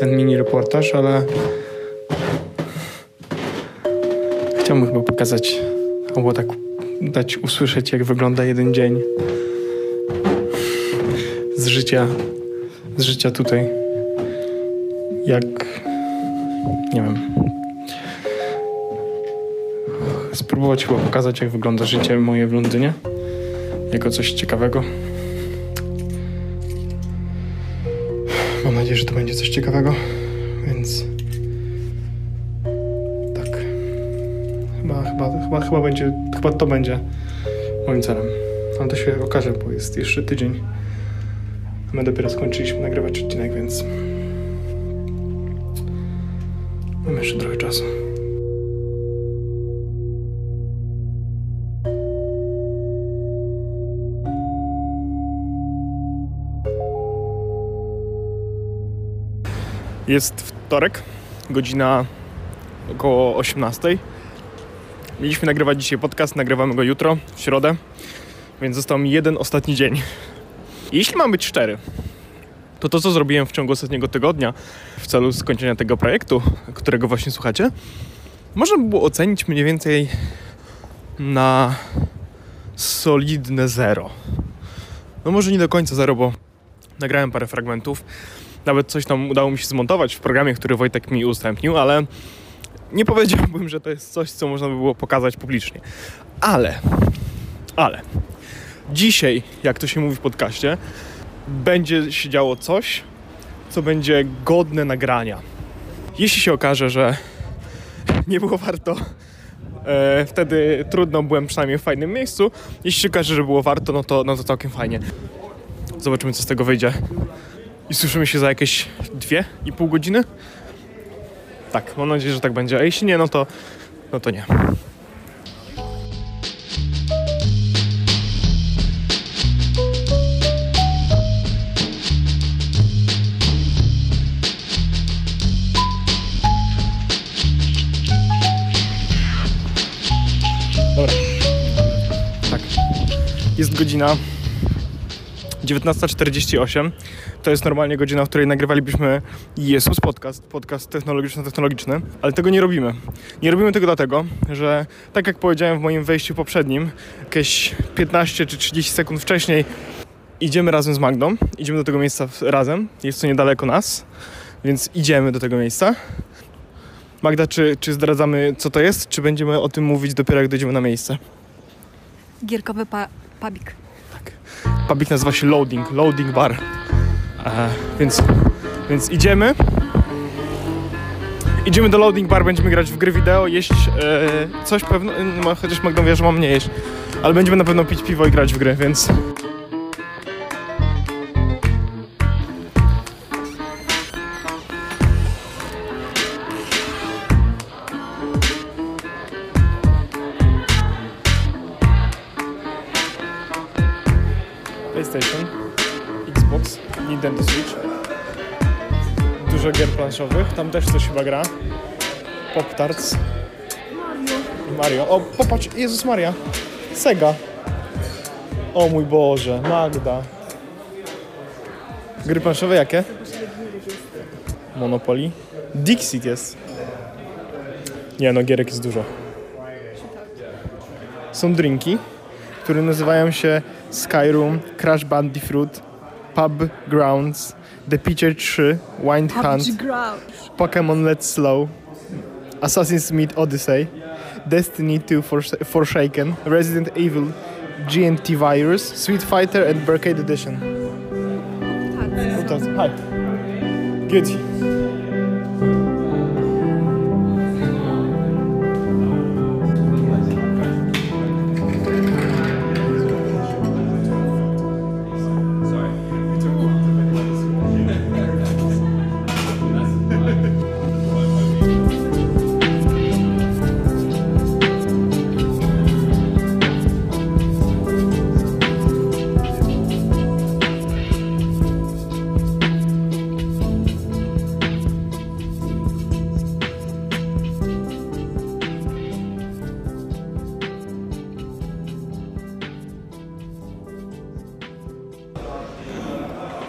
ten mini reportaż, ale chciałbym chyba pokazać, albo tak dać usłyszeć, jak wygląda jeden dzień z życia tutaj. Jak, nie wiem, spróbować chyba pokazać, jak wygląda życie moje w Londynie, jako coś ciekawego. Mam nadzieję, że to będzie coś ciekawego, więc Chyba to będzie moim celem. Ale to się okaże, bo jest jeszcze tydzień. My dopiero skończyliśmy nagrywać odcinek, więc mamy jeszcze trochę czasu. Jest wtorek, godzina około 18:00. Mieliśmy nagrywać dzisiaj podcast, nagrywamy go jutro, w środę, więc został mi jeden ostatni dzień. Jeśli mam być szczery, to co zrobiłem w ciągu ostatniego tygodnia w celu skończenia tego projektu, którego właśnie słuchacie, można by było ocenić mniej więcej na solidne 0. No może nie do końca 0, bo nagrałem parę fragmentów, nawet coś tam udało mi się zmontować w programie, który Wojtek mi udostępnił, ale nie powiedziałbym, że to jest coś, co można by było pokazać publicznie. Ale dzisiaj, jak to się mówi w podcaście, będzie się działo coś, co będzie godne nagrania. Jeśli się okaże, że nie było warto, wtedy trudno, byłem przynajmniej w fajnym miejscu. Jeśli się okaże, że było warto, no to całkiem fajnie. Zobaczymy, co z tego wyjdzie. I słyszymy się za jakieś 2,5 godziny. Tak, mam nadzieję, że tak będzie, a jeśli nie, no to nie. Dobra. Tak. Jest godzina 19:48. To jest normalnie godzina, w której nagrywalibyśmy Jesu Podcast, podcast technologiczny, ale tego nie robimy. Nie robimy tego dlatego, że tak jak powiedziałem w moim wejściu poprzednim, jakieś 15 czy 30 sekund wcześniej idziemy razem z Magdą, idziemy do tego miejsca razem, jest to niedaleko nas, więc idziemy do tego miejsca. Magda, czy zdradzamy, co to jest, czy będziemy o tym mówić dopiero jak dojdziemy na miejsce? Gierkowy pubik. Tak. Pubik nazywa się Loading Bar. Więc idziemy. Idziemy do Loading Bar, będziemy grać w gry wideo, jeść coś pewno, chociaż Magda wie, że mam nie jeść, ale będziemy na pewno pić piwo i grać w gry, więc... PlayStation, Xbox, Nintendo Switch. Dużo gier planszowych, tam też coś chyba gra. Pop-tarts. Mario. O, popatrz, Jezus Maria. Sega. O mój Boże, Magda. Gry planszowe jakie? Monopoly. Dixit jest. Nie no, gierek jest dużo. Są drinki, które nazywają się Skyroom, Crash Bandicoot, Pub Grounds, The Pitcher 3, Wind Hunt, Pokémon Let's Slow, Assassin's Creed Odyssey, Destiny 2 Forsaken, Resident Evil, GNT Virus, Street Fighter and Arcade Edition. Hi. Good.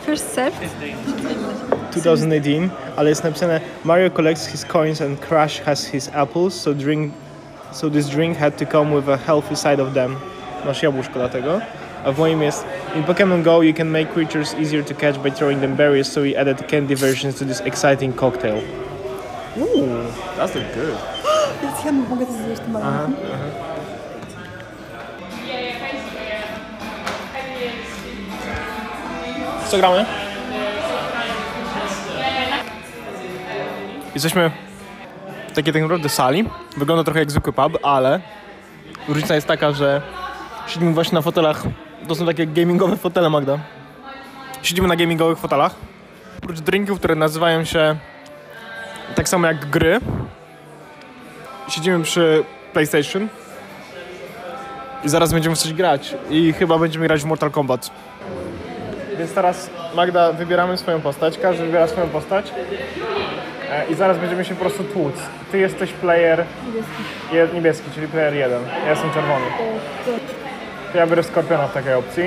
First set 2018, ale jest napisane Mario collects his coins and Crash has his apples, so this drink had to come with a healthy side of them. Masz jabłuszko dlatego. A w moim jest in Pokemon Go you can make creatures easier to catch by throwing them berries, so we added candy versions to this exciting cocktail. Ooh, that's look good. Więc ja mogę to zjeść tym malunkiem. Co gramy? Jesteśmy w takiej tak naprawdę sali. Wygląda trochę jak zwykły pub, ale różnica jest taka, że siedzimy właśnie na fotelach. To są takie gamingowe fotele, Magda. Siedzimy na gamingowych fotelach. Oprócz drinków, które nazywają się tak samo jak gry, siedzimy przy PlayStation i zaraz będziemy w coś grać. I chyba będziemy grać w Mortal Kombat. Więc teraz, Magda, wybieramy swoją postać, każdy wybiera swoją postać i zaraz będziemy się po prostu tłuc. Ty jesteś player niebieski, czyli player 1. Ja jestem czerwony. To ja biorę skorpiona w takiej opcji.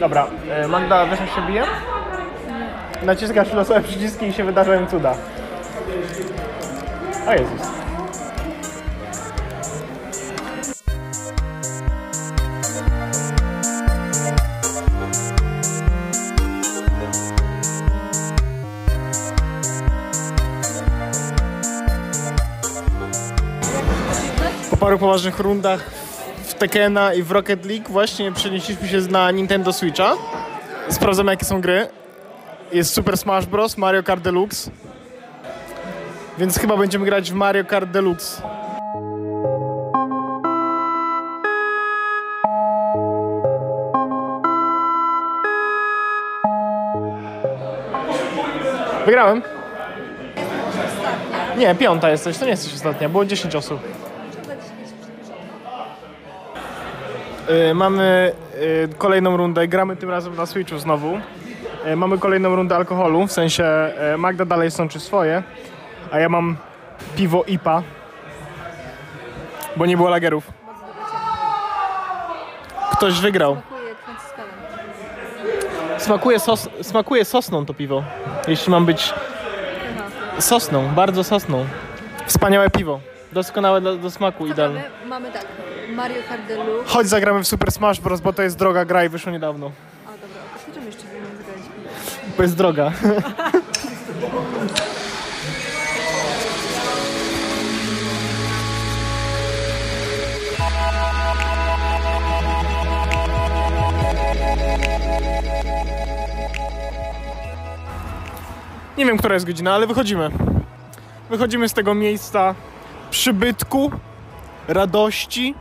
Dobra, Magda, wiesz jak się bije? Naciskasz losowe przyciski i się wydarzają cuda. O Jezus. Po paru poważnych rundach w Tekkena i w Rocket League właśnie przenieśliśmy się na Nintendo Switcha. Sprawdzamy jakie są gry. Jest Super Smash Bros, Mario Kart Deluxe, więc chyba będziemy grać w Mario Kart Deluxe. Wygrałem. Nie, piąta jesteś, to nie jesteś ostatnia, było 10 osób. Mamy kolejną rundę, gramy tym razem na Switchu znowu. Mamy kolejną rundę alkoholu, w sensie Magda dalej sączy swoje, a ja mam piwo IPA, bo nie było lagerów. Ktoś wygrał. Smakuje sosną to piwo, jeśli mam być sosną, bardzo sosną. Wspaniałe piwo, doskonałe do smaku, idealne. Mamy tak, Mario Kart Deluxe. Chodź zagramy w Super Smash Bros, bo to jest droga gra i wyszło niedawno. A dobra, to skoczymy jeszcze, żeby nie zagrać. Bo jest droga. Nie wiem, która jest godzina, ale wychodzimy. Wychodzimy z tego miejsca przybytku, radości,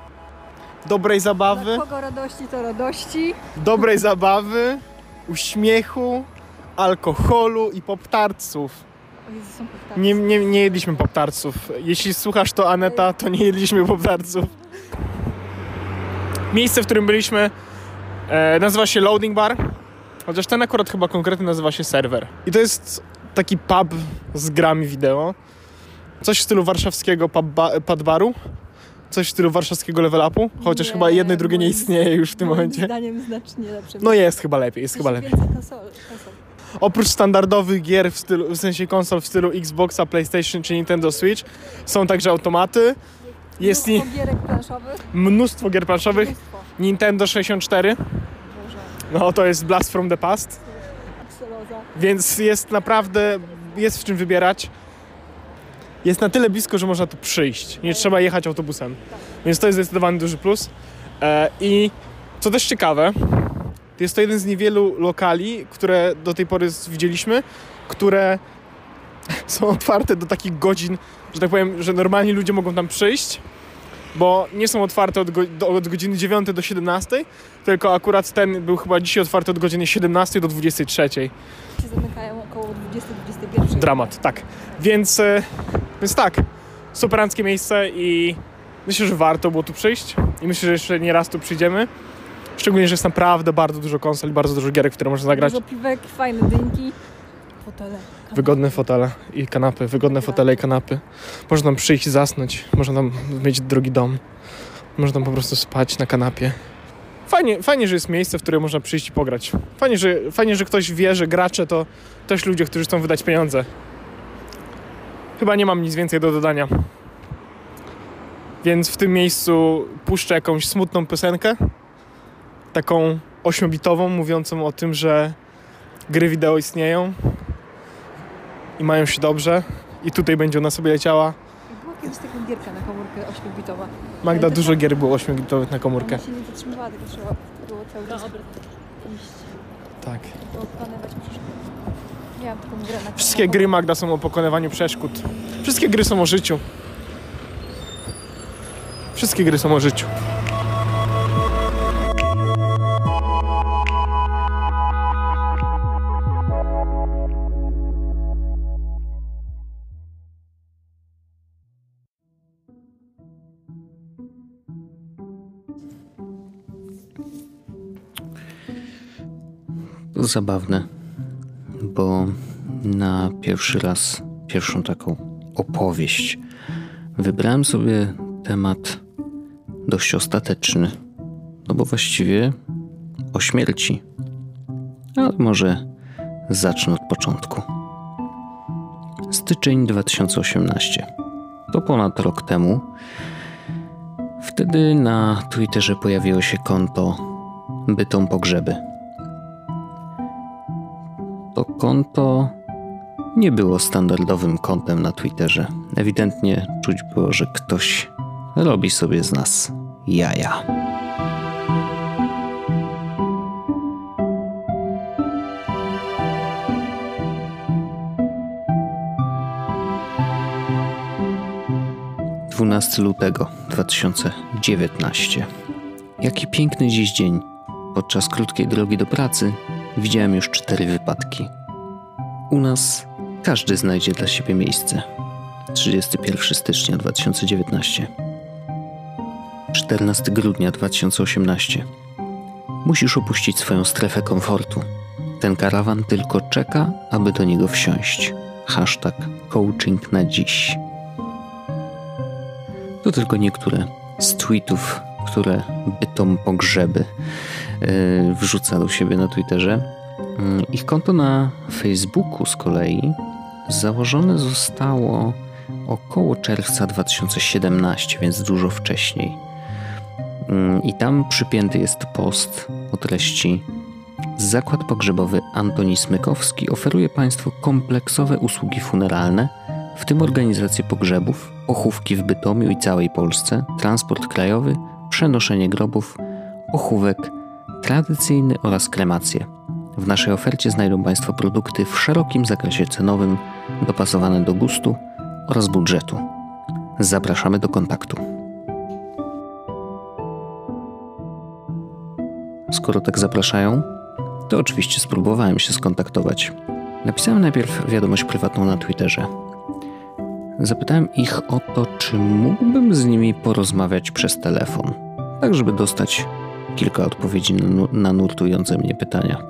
dobrej zabawy. Dla kogo radości, to radości. Dobrej zabawy, uśmiechu, alkoholu i poptarców. Nie jedliśmy poptarców. Jeśli słuchasz to, Aneta, to nie jedliśmy poptarców. Miejsce, w którym byliśmy, nazywa się Loading Bar. Chociaż ten akurat chyba konkretnie nazywa się serwer. I to jest taki pub z grami wideo. Coś w stylu warszawskiego padbaru. Coś w stylu warszawskiego level upu. Chociaż nie, chyba jedno i drugie nie istnieje już w tym momencie. Zdaniem znacznie lepsze. No jest chyba lepiej, jest chyba lepiej. Konsol. Oprócz standardowych gier w sensie konsol w stylu Xboxa, PlayStation czy Nintendo Switch są także automaty. Jest mnóstwo gier planszowych. Nintendo 64. No to jest Blast from the Past. Więc jest naprawdę, jest w czym wybierać. Jest na tyle blisko, że można tu przyjść. Nie trzeba jechać autobusem. Więc to jest zdecydowanie duży plus. I co też ciekawe, jest to jeden z niewielu lokali, które do tej pory widzieliśmy, które są otwarte do takich godzin, że tak powiem, że normalni ludzie mogą tam przyjść, bo nie są otwarte od godziny 9 do 17, tylko akurat ten był chyba dzisiaj otwarty od godziny 17 do 23. Się zamykają około 20-21. Dramat, tak. Więc tak, superanckie miejsce i myślę, że warto było tu przyjść i myślę, że jeszcze nie raz tu przyjdziemy. Szczególnie, że jest naprawdę bardzo dużo konsol i bardzo dużo gierek, które można zagrać. Dużo piwek, fajne dynki, fotele. Wygodne fotele i kanapy, Można tam przyjść i zasnąć, można tam mieć drogi dom, można tam po prostu spać na kanapie. Fajnie, że jest miejsce, w którym można przyjść i pograć. Fajnie, że ktoś wie, że gracze to też ludzie, którzy chcą wydać pieniądze. Chyba nie mam nic więcej do dodania. Więc w tym miejscu puszczę jakąś smutną piosenkę, taką 8-bitową, mówiącą o tym, że gry wideo istnieją i mają się dobrze i tutaj będzie ona sobie leciała. Była kiedyś taka gierka na komórkę 8-bitowa. Magda, dużo gier było 8-bitowych na komórkę. Ona się nie zatrzymywała, tylko trzeba było cały czas iść. Tak. Opokonywać przeszkód. Miałam taką grę na Wszystkie gry, Magda, są o pokonywaniu przeszkód. Wszystkie gry są o życiu. Wszystkie gry są o życiu. Zabawne, bo na pierwszy raz, pierwszą taką opowieść wybrałem sobie temat dość ostateczny, no bo właściwie o śmierci, ale może zacznę od początku. Styczeń 2018, to ponad rok temu. Wtedy na Twitterze pojawiło się konto Bytą Pogrzeby. To konto nie było standardowym kontem na Twitterze. Ewidentnie czuć było, że ktoś robi sobie z nas jaja. Lutego 2019. Jaki piękny dziś dzień. Podczas krótkiej drogi do pracy widziałem już 4 wypadki. U nas każdy znajdzie dla siebie miejsce. 31 stycznia 2019. 14 grudnia 2018. Musisz opuścić swoją strefę komfortu. Ten karawan tylko czeka, aby do niego wsiąść. #coachingnadziś. To tylko niektóre z tweetów, które Bytą Pogrzeby wrzuca do siebie na Twitterze. Ich konto na Facebooku z kolei założone zostało około czerwca 2017, więc dużo wcześniej. I tam przypięty jest post o treści: Zakład Pogrzebowy Antoni Smykowski oferuje Państwu kompleksowe usługi funeralne, w tym organizację pogrzebów, pochówki w Bytomiu i całej Polsce, transport krajowy, przenoszenie grobów, pochówek tradycyjny oraz kremację. W naszej ofercie znajdą Państwo produkty w szerokim zakresie cenowym, dopasowane do gustu oraz budżetu. Zapraszamy do kontaktu. Skoro tak zapraszają, to oczywiście spróbowałem się skontaktować. Napisałem najpierw wiadomość prywatną na Twitterze. Zapytałem ich o to, czy mógłbym z nimi porozmawiać przez telefon, tak żeby dostać kilka odpowiedzi na nurtujące mnie pytania.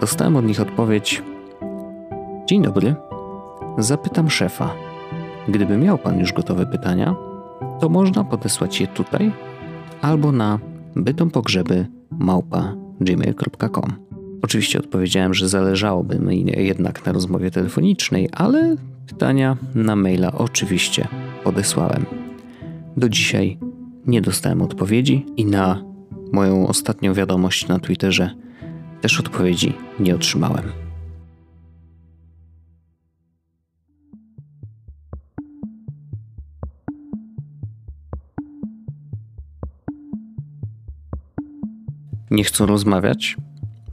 Dostałem od nich odpowiedź: Dzień dobry, zapytam szefa. Gdyby miał pan już gotowe pytania, to można podesłać je tutaj albo na bytompogrzeby@gmail.com. Oczywiście odpowiedziałem, że zależałoby mi jednak na rozmowie telefonicznej, ale pytania na maila oczywiście podesłałem. Do dzisiaj nie dostałem odpowiedzi i na moją ostatnią wiadomość na Twitterze też odpowiedzi nie otrzymałem. Nie chcą rozmawiać?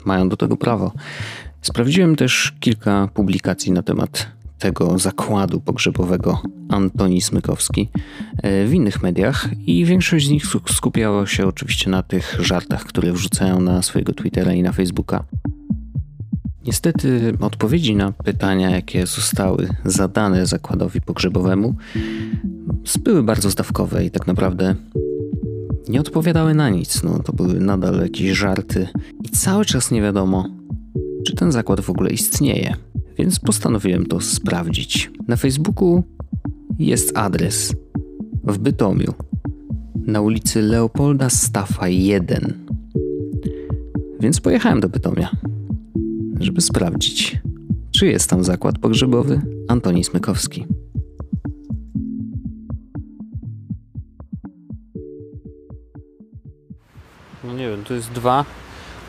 Mają do tego prawo. Sprawdziłem też kilka publikacji na temat tego zakładu pogrzebowego Antoni Smykowski w innych mediach i większość z nich skupiała się oczywiście na tych żartach, które wrzucają na swojego Twittera i na Facebooka. Niestety odpowiedzi na pytania, jakie zostały zadane zakładowi pogrzebowemu, były bardzo zdawkowe i tak naprawdę nie odpowiadały na nic. No, to były nadal jakieś żarty i cały czas nie wiadomo, czy ten zakład w ogóle istnieje. Więc postanowiłem to sprawdzić. Na Facebooku jest adres w Bytomiu na ulicy Leopolda Staffa 1. Więc pojechałem do Bytomia, żeby sprawdzić, czy jest tam zakład pogrzebowy Antoni Smykowski. No nie wiem, to jest 2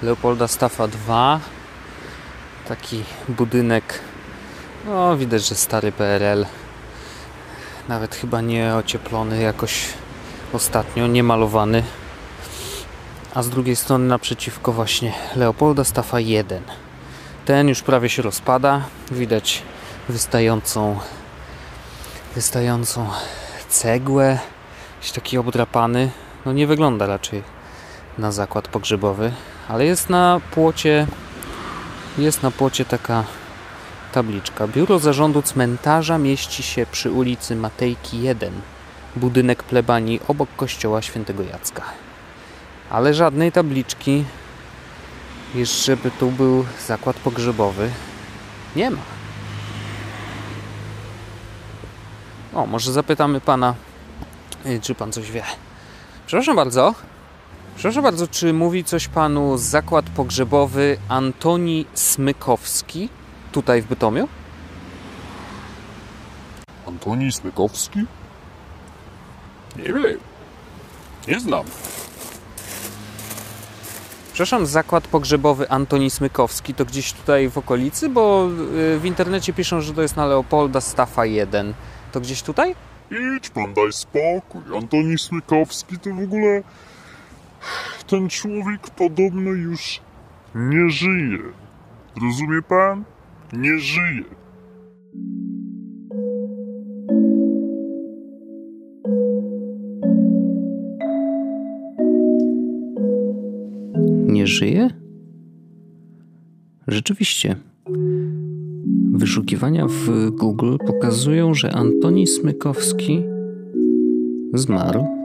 Leopolda Staffa 2. Taki budynek, no widać, że stary PRL, nawet chyba nie ocieplony jakoś ostatnio, nie malowany. A z drugiej strony naprzeciwko właśnie Leopolda Staffa 1. Ten już prawie się rozpada, widać wystającą cegłę, jakiś taki obdrapany, no nie wygląda raczej na zakład pogrzebowy, ale jest na płocie. Jest na płocie taka tabliczka. Biuro Zarządu Cmentarza mieści się przy ulicy Matejki 1. Budynek plebanii obok kościoła Świętego Jacka. Ale żadnej tabliczki, żeby tu był zakład pogrzebowy, nie ma. O, może zapytamy pana, czy pan coś wie. Przepraszam bardzo. Proszę bardzo, czy mówi coś panu zakład pogrzebowy Antoni Smykowski tutaj w Bytomiu? Antoni Smykowski? Nie wiem. Nie znam. Przepraszam, zakład pogrzebowy Antoni Smykowski to gdzieś tutaj w okolicy? Bo w internecie piszą, że to jest na Leopolda Staffa 1. To gdzieś tutaj? Idź pan, daj spokój. Antoni Smykowski to w ogóle... Ten człowiek podobno już nie żyje. Rozumie pan? Nie żyje. Nie żyje? Rzeczywiście. Wyszukiwania w Google pokazują, że Antoni Smykowski zmarł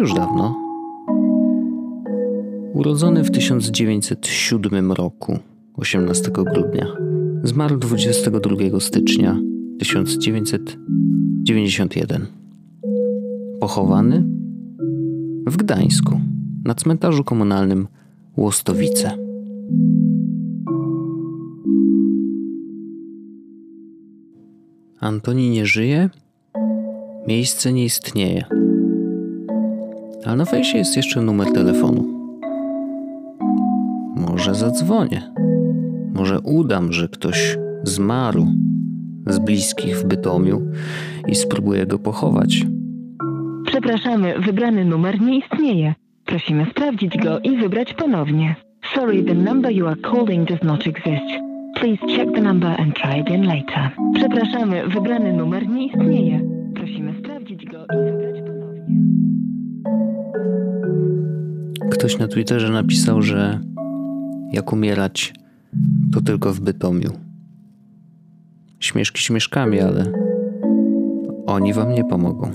już dawno. Urodzony w 1907 roku, 18 grudnia. Zmarł 22 stycznia 1991. Pochowany w Gdańsku, na cmentarzu komunalnym Łostowice. Antoni nie żyje, miejsce nie istnieje. Ale na fejsie jest jeszcze numer telefonu. Może zadzwonię. Może udam, że ktoś zmarł z bliskich w Bytomiu i spróbuję go pochować. Przepraszamy, wybrany numer nie istnieje. Prosimy sprawdzić go i wybrać ponownie. Sorry, the number you are calling does not exist. Please check the number and try again later. Przepraszamy, wybrany numer nie istnieje. Prosimy sprawdzić go i wybrać ponownie. Ktoś na Twitterze napisał, że jak umierać, to tylko w Bytomiu. Śmieszki śmieszkami, ale oni wam nie pomogą.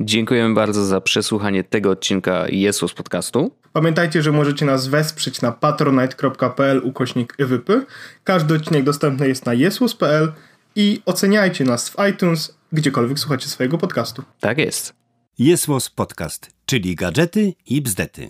Dziękujemy bardzo za przesłuchanie tego odcinka Jesu z podcastu. Pamiętajcie, że możecie nas wesprzeć na patronite.pl/ewypy. Każdy odcinek dostępny jest na jesus.pl i oceniajcie nas w iTunes, gdziekolwiek słuchacie swojego podcastu. Tak jest. Jesu z podcast, czyli gadżety i bzdety.